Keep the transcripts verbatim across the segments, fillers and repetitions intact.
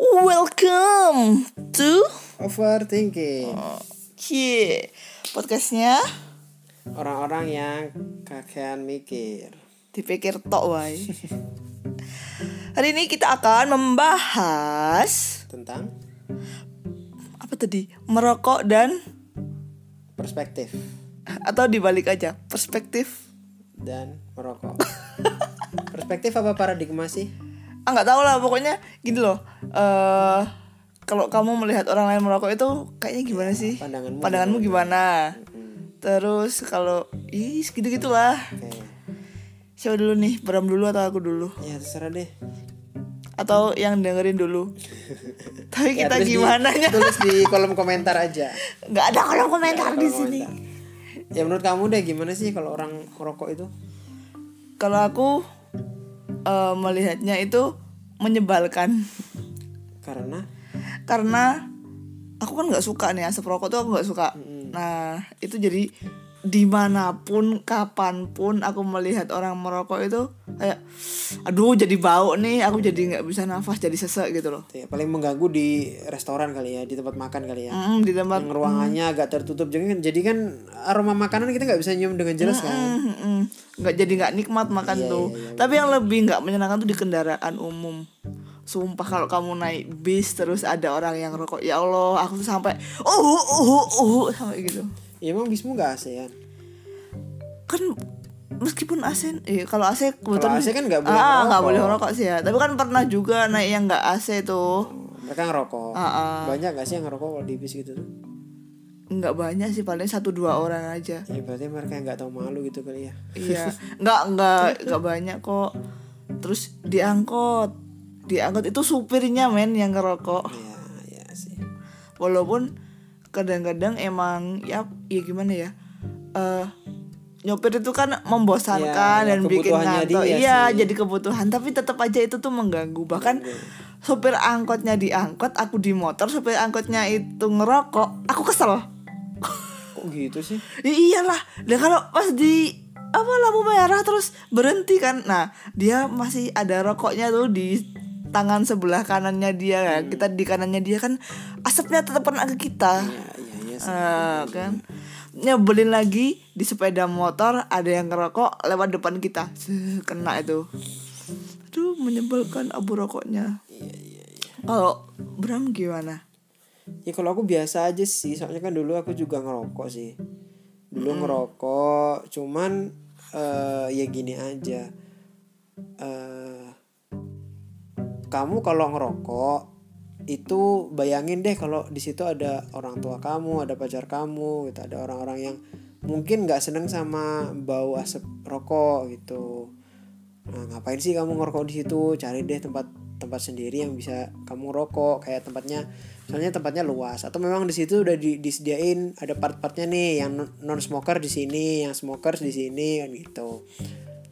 Welcome to Overthinking. Oke, podcastnya orang-orang yang kakean mikir. Dipikir tok wae. Hari ini kita akan membahas tentang apa tadi? Merokok dan perspektif. Atau dibalik aja, perspektif dan merokok. Perspektif apa paradigma sih? Ah nggak tahu lah, pokoknya gini loh. Uh, kalau kamu melihat orang lain merokok itu kayaknya gimana sih? Pandanganmu, Pandanganmu gimana? Hmm. Terus kalau ih gitu-gitulah. Okay. Siapa dulu nih? Bram dulu atau aku dulu? Ya terserah deh. Atau yang dengerin dulu. Tapi ya, kita gimananya? Di, tulis di kolom komentar aja. Nggak ada kolom komentar di sini. Ya menurut kamu deh gimana sih kalau orang merokok itu? Kalau aku Uh, melihatnya itu menyebalkan. Karena? Karena aku kan gak suka nih asap rokok tuh, aku gak suka. hmm. Nah itu jadi dimanapun, kapanpun aku melihat orang merokok itu kayak aduh jadi bau nih, aku jadi gak bisa nafas, jadi sesek gitu loh. Paling mengganggu di restoran kali ya, di tempat makan kali ya. hmm, Di tempat yang ruangannya hmm. agak tertutup, jadi kan aroma makanan kita gak bisa nyium dengan jelas. hmm, kan hmm, hmm. Gak, jadi gak nikmat makan yeah, tuh yeah, yeah, Tapi yeah. yang lebih gak menyenangkan tuh di kendaraan umum. Sumpah kalau kamu naik bis terus ada orang yang rokok, ya Allah aku tuh sampai uh uh uh uh sampai gitu. Ya emang bismu gak A C kan? Kan meskipun A C, eh, kalau A C kebetulan A C kan gak boleh ah, merokok. Gak boleh merokok sih ya. Tapi kan pernah juga naik yang gak A C tuh. Mereka ngerokok. ah, ah. Banyak gak sih yang ngerokok kalau di bis gitu tuh? Nggak banyak sih, paling satu dua orang aja. Ya berarti mereka nggak tahu malu gitu kali ya. Iya, nggak nggak nggak banyak kok. Terus diangkut, diangkut itu supirnya men yang ngerokok. Iya iya sih. Walaupun kadang-kadang emang ya, ya gimana ya. Uh, nyopir itu kan membosankan ya, dan bikin ngantuk. Iya sih. Jadi kebutuhan, tapi tetap aja itu tuh mengganggu. Bahkan Ganggu. Sopir angkotnya diangkut, aku di motor, sopir angkotnya itu ngerokok, aku kesel. Kok gitu sih? Ya iyalah. Dan kalau pas di apa lampu merah terus berhenti kan, nah dia masih ada rokoknya tuh di tangan sebelah kanannya dia. hmm. Kita di kanannya dia kan asapnya tetap kena ke kita. Iya iya iya sih. Uh, kan nyebelin lagi di sepeda motor ada yang ngerokok lewat depan kita, kena itu. Aduh menyebalkan abu rokoknya. Iya iya iya. Kalau Bram gimana? Ya kalau aku biasa aja sih, soalnya kan dulu aku juga ngerokok sih. Dulu hmm. ngerokok, cuman uh, ya gini aja. Uh, kamu kalau ngerokok itu bayangin deh kalau di situ ada orang tua kamu, ada pacar kamu, gitu, ada orang-orang yang mungkin nggak seneng sama bau asap rokok gitu. Nah, ngapain sih kamu ngerokok di situ? Cari deh tempat tempat sendiri yang bisa kamu rokok, kayak tempatnya misalnya tempatnya luas atau memang di situ udah di, disediain ada part-partnya nih, yang non smoker di sini, yang smokers di sini kan gitu.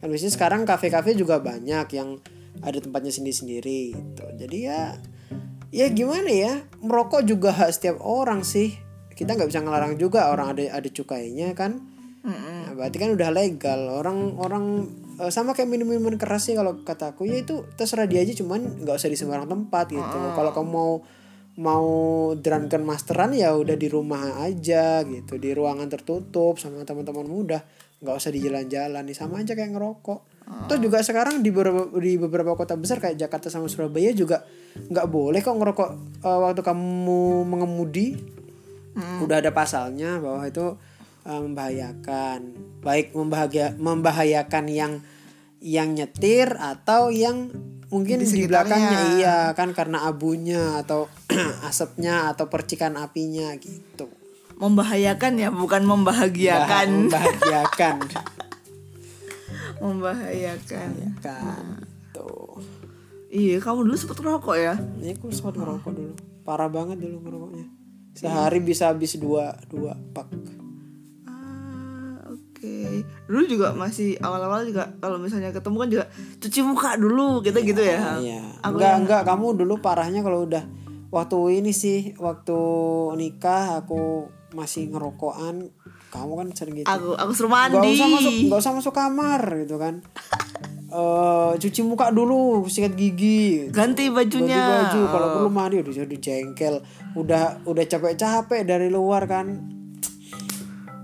Kan biasanya sekarang kafe-kafe juga banyak yang ada tempatnya sendiri-sendiri gitu. Jadi ya ya gimana ya? Merokok juga hak setiap orang sih. Kita enggak bisa ngelarang juga, orang ada ada cukainya kan. Nah, berarti kan udah legal. Orang-orang sama kayak minum-minuman keras sih kalau kataku, ya itu terserah dia aja, cuman nggak usah di sembarang tempat gitu. Uh. Kalau kamu mau mau drunken masteran ya udah di rumah aja gitu, di ruangan tertutup sama teman-teman muda, nggak usah di jalan-jalan nih, sama aja kayak ngerokok. Uh. Terus juga sekarang di beberapa di beberapa kota besar kayak Jakarta sama Surabaya juga nggak boleh kok ngerokok uh, waktu kamu mengemudi. Uh. Udah ada pasalnya bahwa itu membahayakan, baik membahagia, membahayakan yang yang nyetir atau yang mungkin di, di belakangnya, iya kan, karena abunya atau asapnya atau percikan apinya gitu. Membahayakan ya, bukan membahagiakan. Bah- membahagiakan. membahayakan. Kan. Tuh. Iya, kamu dulu sempat ngerokok ya? Iya, aku sempat ngerokok dulu. Parah banget dulu ngerokoknya. Sehari bisa habis dua dua pak. Oke, dulu juga masih awal-awal juga kalau misalnya ketemu kan juga cuci muka dulu kita ya, gitu ya. Iya. Enggak yang... enggak kamu dulu parahnya kalau udah waktu ini sih, waktu nikah aku masih ngerokokan, kamu kan sering gitu. Aku aku suruh mandi. Enggak usah masuk, enggak usah masuk kamar gitu kan. Uh, cuci muka dulu, sikat gigi, ganti bajunya, ganti baju, kalau perlu mandi. Udah jadi jengkel, udah udah capek-capek dari luar kan,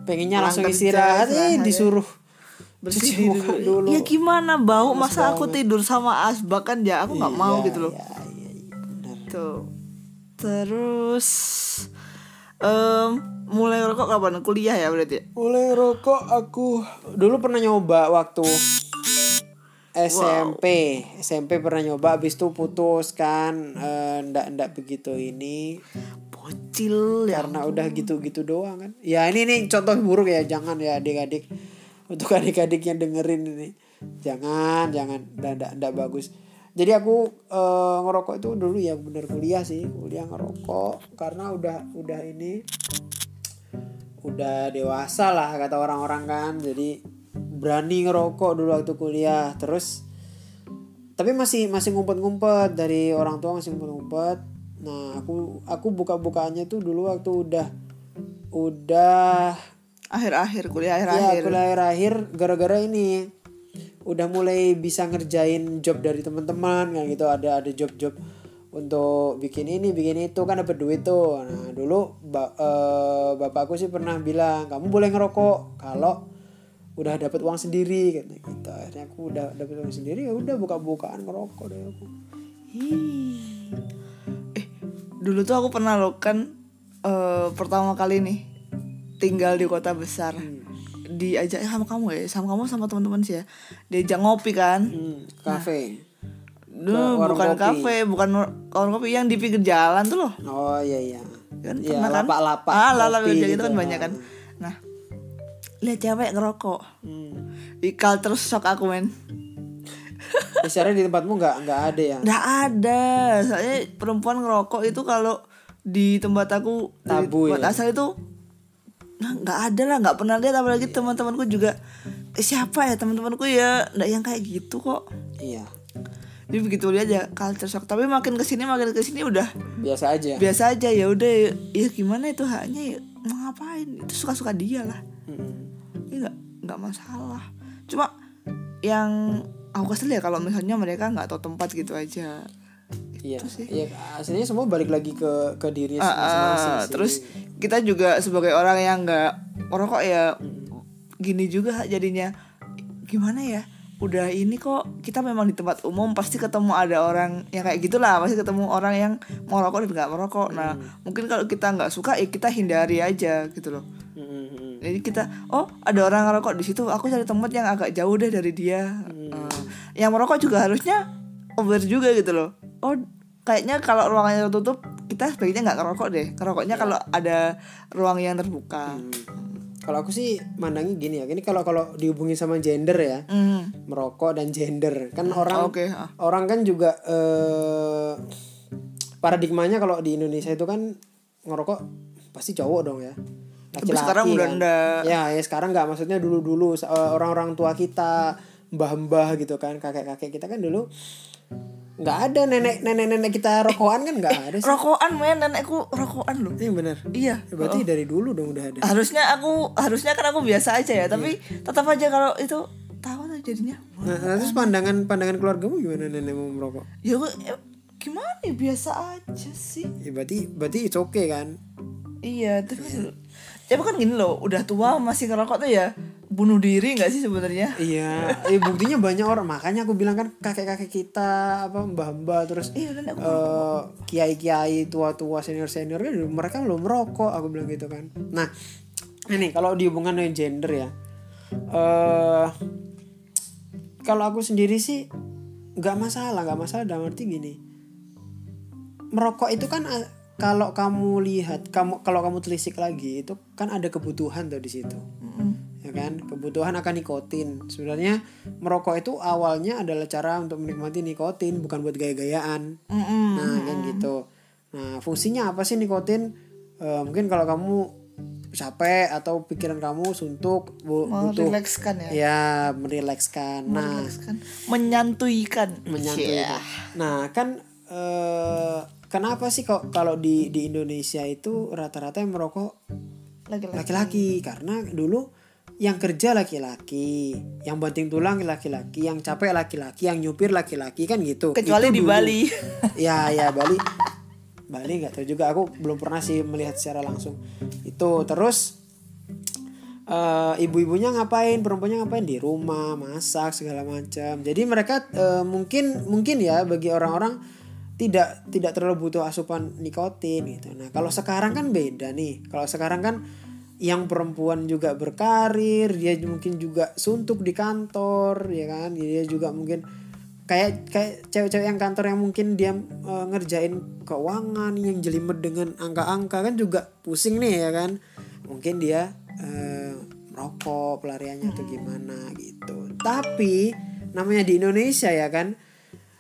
pengennya orang langsung istirahat, eh disuruh cuci muka dulu. Ya gimana bau, masa banget. Aku tidur sama asbak kan ya, aku nggak iya, mau gitu loh. Iya, iya, bener. Tuh, terus um, mulai rokok kapan? Kuliah ya berarti? Mulai rokok aku dulu pernah nyoba waktu S M P. Wow. S M P pernah nyoba, abis itu putus kan, e, ndak ndak begitu ini. Bocil ya. Karena udah gitu-gitu doang kan. Ya ini nih contoh buruk ya, jangan ya adik-adik. Untuk adik-adik yang dengerin ini. Jangan, jangan ndak ndak bagus. Jadi aku e, ngerokok itu dulu ya bener kuliah sih, kuliah ngerokok karena udah udah ini udah dewasa lah kata orang-orang kan. Jadi berani ngerokok dulu waktu kuliah. Terus tapi masih masih ngumpet-ngumpet dari orang tua, masih ngumpet-ngumpet. Nah, aku aku buka-bukaannya tuh dulu waktu udah udah akhir-akhir kuliah akhir-akhir. Ya, kuliah akhir-akhir gara-gara ini udah mulai bisa ngerjain job dari teman-teman kayak gitu, ada ada job-job untuk bikin ini, bikin itu kan dapat duit tuh. Nah, dulu ba- uh, bapakku sih pernah bilang, "Kamu boleh ngerokok kalau udah dapat uang sendiri," kata gitu. Akhirnya aku udah dapat uang sendiri, ya udah buka-bukaan ngerokok deh aku. Hii. Eh, dulu tuh aku pernah lo kan uh, pertama kali nih tinggal di kota besar. Hmm. Diajak sama kamu ya, sama kamu sama teman-teman sih ya. Diajak ngopi kan? Hmm, kafe. Nah, duh, bukan kopi. Kafe, bukan warung kopi yang di pinggir jalan tuh loh. Oh iya iya. Kan ya, pernah lapak-lapak. Kan? Ah, lapak gitu, gitu kan banyak kan. Nah, lihat cewek ngerokok. Hmm. Di culture shock aku men. Biasanya di tempatmu nggak nggak ada ya? Nggak ada. Soalnya perempuan ngerokok itu kalau di tempat aku tabu ya. Asal itu nggak ada lah, nggak pernah lihat. Apalagi yeah. Teman-temanku juga eh, siapa ya teman-temanku ya nggak yang kayak gitu kok. Iya. Yeah. Jadi begitu lihat ya culture shock. Tapi makin kesini makin kesini udah biasa aja. Biasa aja ya udah. Ya gimana itu haknya? Ya, mau ngapain? Itu suka-suka dia lah. Hmm. nggak nggak masalah, cuma yang aku kesel ya kalau misalnya mereka nggak tahu tempat gitu aja. Iya, iya, aslinya semua balik lagi ke ke diri uh, masing-masing sih. Terus kita juga sebagai orang yang nggak ngerokok ya gini juga jadinya, gimana ya, udah ini kok kita memang di tempat umum pasti ketemu ada orang yang kayak gitulah, pasti ketemu orang yang mau rokok dan nggak merokok. Nah hmm. mungkin kalau kita nggak suka ya kita hindari aja gitu loh. Hmm. Jadi kita, oh ada orang ngerokok di situ, aku cari tempat yang agak jauh deh dari dia. Hmm. Uh, yang merokok juga harusnya aware juga gitu loh. Oh kayaknya kalau ruangannya tertutup, kita sebaiknya nggak ngerokok deh. Ngerokoknya ya. Kalau ada ruang yang terbuka. Hmm. Kalau aku sih mandangnya gini ya. Ini kalau kalau dihubungin sama gender ya, hmm. merokok dan gender kan orang okay. Orang kan juga eh, paradigmanya kalau di Indonesia itu kan ngerokok pasti cowok dong ya. Laki-laki, tapi sekarang udah kan? Enggak. Ya, ya sekarang enggak, maksudnya dulu-dulu orang-orang tua kita, mbah-mbah gitu kan, kakek-kakek kita kan dulu enggak ada nenek-nenek-nenek kita rokokan kan enggak eh, ada sih. Rokokan men, nenekku rokokan loh. Iya benar. Iya. Berarti oh. Dari dulu dong udah ada. Harusnya aku harusnya kan aku biasa aja ya, tapi iya. Tetap aja kalau itu tahu tuh jadinya. Wow, nah, terus pandangan-pandangan keluargamu gimana nenekmu merokok? Ya aku gimana ya, biasa aja sih. Ya berarti berarti it's okay kan? Iya, terus ya. Ya kan gini loh, udah tua masih ngerokok tuh ya bunuh diri nggak sih sebenarnya? Iya, eh, buktinya banyak orang. Makanya aku bilang kan kakek-kakek kita, apa mbah-mbah terus eh, uh, kiai-kiai tua-tua senior-senior kan mereka belum merokok. Aku bilang gitu kan. Nah, ini kalau dihubungkan dengan gender ya, uh, kalau aku sendiri sih nggak masalah, nggak masalah. Dalam arti gini, merokok itu kan kalau kamu lihat, kamu kalau kamu telisik lagi itu kan ada kebutuhan tuh di situ, mm. ya kan? Kebutuhan akan nikotin. Sebenarnya merokok itu awalnya adalah cara untuk menikmati nikotin, bukan buat gaya-gayaan. Mm-mm. Nah kan gitu. Nah fungsinya apa sih nikotin? E, mungkin kalau kamu capek atau pikiran kamu suntuk, bu- butuh. Merelakskan ya? Ya, merelakskan. Nah, merelakskan. Menyantuikan. Menyantuikan. Yeah. Nah kan. E, Kenapa sih kok kalau di di Indonesia itu rata-rata yang merokok laki-laki, laki-laki. Karena dulu yang kerja laki-laki, yang banting tulang laki-laki, yang capek laki-laki, yang nyupir laki-laki, kan gitu. Kecuali itu di dulu. Bali. Ya, ya Bali. Bali nggak tahu juga, aku belum pernah sih melihat secara langsung. Itu terus uh, ibu-ibunya ngapain, perempuannya ngapain di rumah, masak segala macam. Jadi mereka uh, mungkin mungkin ya bagi orang-orang tidak tidak terlalu butuh asupan nikotin gitu. Nah, kalau sekarang kan beda nih. Kalau sekarang kan yang perempuan juga berkarir, dia mungkin juga suntuk di kantor, ya kan? Dia juga mungkin kayak kayak cewek-cewek yang kantor yang mungkin dia e, ngerjain keuangan yang jelimet dengan angka-angka kan juga pusing nih ya kan? Mungkin dia e, merokok pelariannya tuh gimana gitu. Tapi namanya di Indonesia ya kan?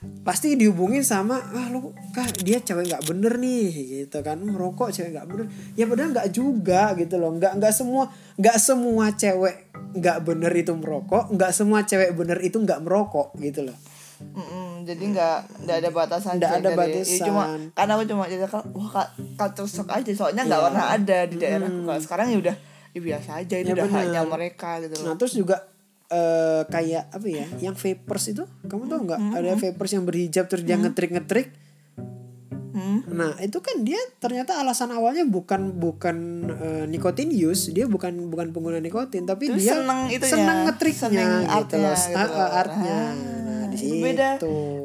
Pasti dihubungin sama ah lu kah dia cewek nggak bener nih gitu kan, merokok cewek nggak bener ya, padahal nggak juga gitu loh. Nggak nggak semua nggak semua cewek nggak bener itu merokok, nggak semua cewek bener itu nggak merokok gitu loh. Mm-mm, jadi nggak nggak ada batasan, nggak ada batasan ya, cuma karena aku cuma jadi wah culture shock aja soalnya nggak yeah. pernah ada di daerahku. Mm. Kalau sekarang ya udah ya biasa aja itu ya, udah hanya mereka gitu loh. Nah terus juga Uh, kayak apa ya yang vapers itu, kamu tau nggak? Mm-hmm. Ada vapers yang berhijab terus dia mm-hmm. ngetrik-ngetrik. Mm-hmm. Nah itu kan dia ternyata alasan awalnya bukan bukan uh, nikotin use, dia bukan bukan pengguna nikotin, tapi terus dia seneng, itu seneng ya, ngetriknya seneng gitu, artnya, loh, gitu. Uh, artnya. Nah, di situ beda,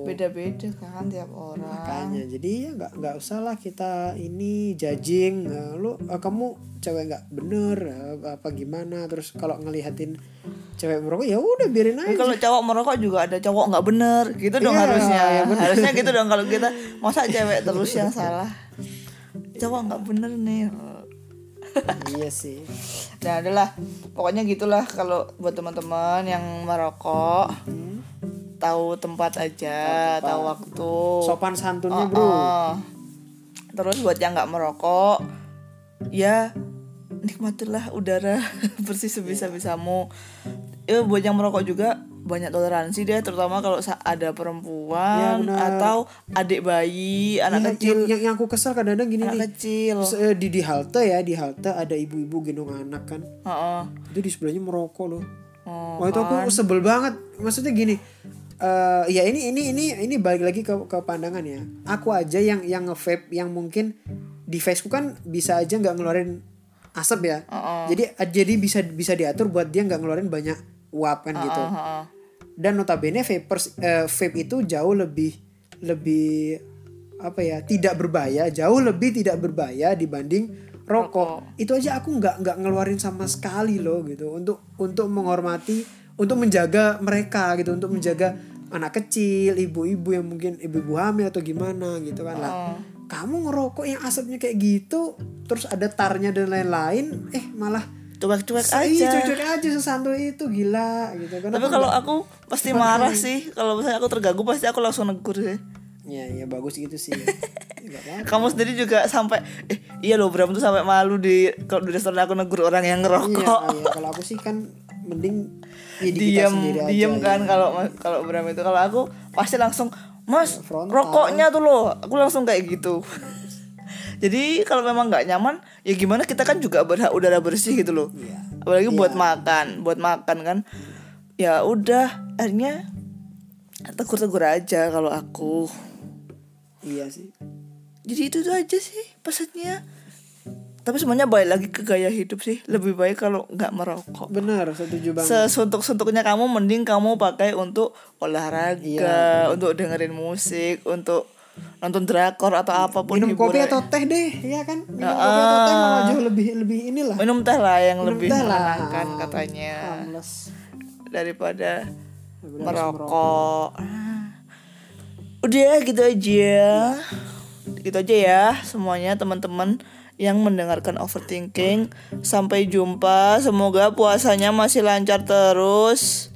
beda-beda kan tiap orang. Makanya jadi ya nggak nggak usahlah kita ini judging uh, lu uh, kamu cewek nggak bener uh, apa gimana. Terus kalau ngelihatin cewek merokok ya udah biarin aja. Kalau cowok merokok juga ada cowok nggak bener gitu dong. Yeah, harusnya ya harusnya gitu dong. Kalau kita masa cewek terus yang salah, cowok nggak bener nih. Iya sih. Nah adalah pokoknya gitulah. Kalau buat teman-teman yang merokok, hmm. tahu tempat aja, tahu, tempat. tahu waktu, sopan santunnya. Oh, bro. Oh. Terus buat yang nggak merokok ya nikmatilah udara bersih sebisa-bisamu. Ya buat yang merokok juga banyak toleransi deh, terutama kalau ada perempuan ya, atau adik bayi, anak ya, kecil. Yang, yang aku kesel kadang-kadang gini anak nih. Kecil. Di di halte ya, di halte ada ibu-ibu gendong anak kan. Uh-uh. Itu di sebelahnya merokok loh. Uh, Wah itu aku kan sebel banget. Maksudnya gini. Uh, ya ini ini ini ini balik lagi ke ke pandangan ya. Aku aja yang yang nge-vape yang mungkin di faceku kan bisa aja nggak ngeluarin asap ya. Uh-uh. Jadi jadi bisa bisa diatur buat dia nggak ngeluarin banyak uap kan. Uh-uh. Gitu. Dan notabene vapers uh, vape itu jauh lebih lebih apa ya? tidak berbahaya, jauh lebih tidak berbahaya dibanding rokok. Uh-uh. Itu aja aku nggak nggak ngeluarin sama sekali loh gitu. Untuk untuk menghormati, untuk menjaga mereka gitu, untuk menjaga anak kecil, ibu-ibu yang mungkin ibu-ibu hamil atau gimana gitu kan. Uh-uh. Lah, kamu ngerokok yang asapnya kayak gitu, terus ada tarnya dan lain-lain, eh malah cuek-cuek aja. Iya, cuek-cuek aja sesantuy itu, gila gitu kan. Tapi kalau aku pasti marah sih, kalau misalnya aku terganggu pasti aku langsung negur sih. Iya, iya bagus gitu sih. Ya. Kamu sendiri juga sampai eh iya loh, Bram tuh sampai malu di kalau di restoran aku negur orang yang ngerokok. Iya, iya. Kalau aku sih kan mending ya diam, diam kan. Kalau ya. kalau Bram itu, kalau aku pasti langsung, "Mas, frontal. Rokoknya tuh loh." Aku langsung kayak gitu. Jadi kalau memang nggak nyaman ya gimana, kita kan juga berhak udara bersih gitu loh. Yeah. Apalagi yeah. buat makan, buat makan kan. Yeah. Ya udah, akhirnya tegur-tegur aja kalau aku. Iya yeah, sih. Jadi itu tuh aja sih pesannya. Tapi semuanya balik lagi ke gaya hidup sih. Lebih baik kalau nggak merokok. Benar, setuju banget. Sesuntuk-suntuknya kamu mending kamu pakai untuk olahraga, yeah. untuk dengerin musik, untuk nonton drakor atau apapun. Minum kopi hiburan. Atau teh deh, ya kan? Minum uh, kopi atau teh malah jauh lebih lebih inilah. Minum teh lah yang minum lebih menenangkan lah. Katanya. Harmless. Daripada merokok. merokok. Udah gitu aja. Gitu aja ya semuanya teman-teman yang mendengarkan Overthinking. Sampai jumpa. Semoga puasanya masih lancar terus.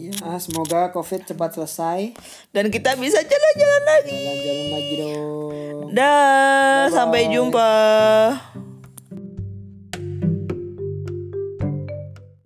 Ya, semoga Covid cepat selesai dan kita bisa jalan-jalan lagi. Jalan-jalan lagi dong. Dah, sampai jumpa.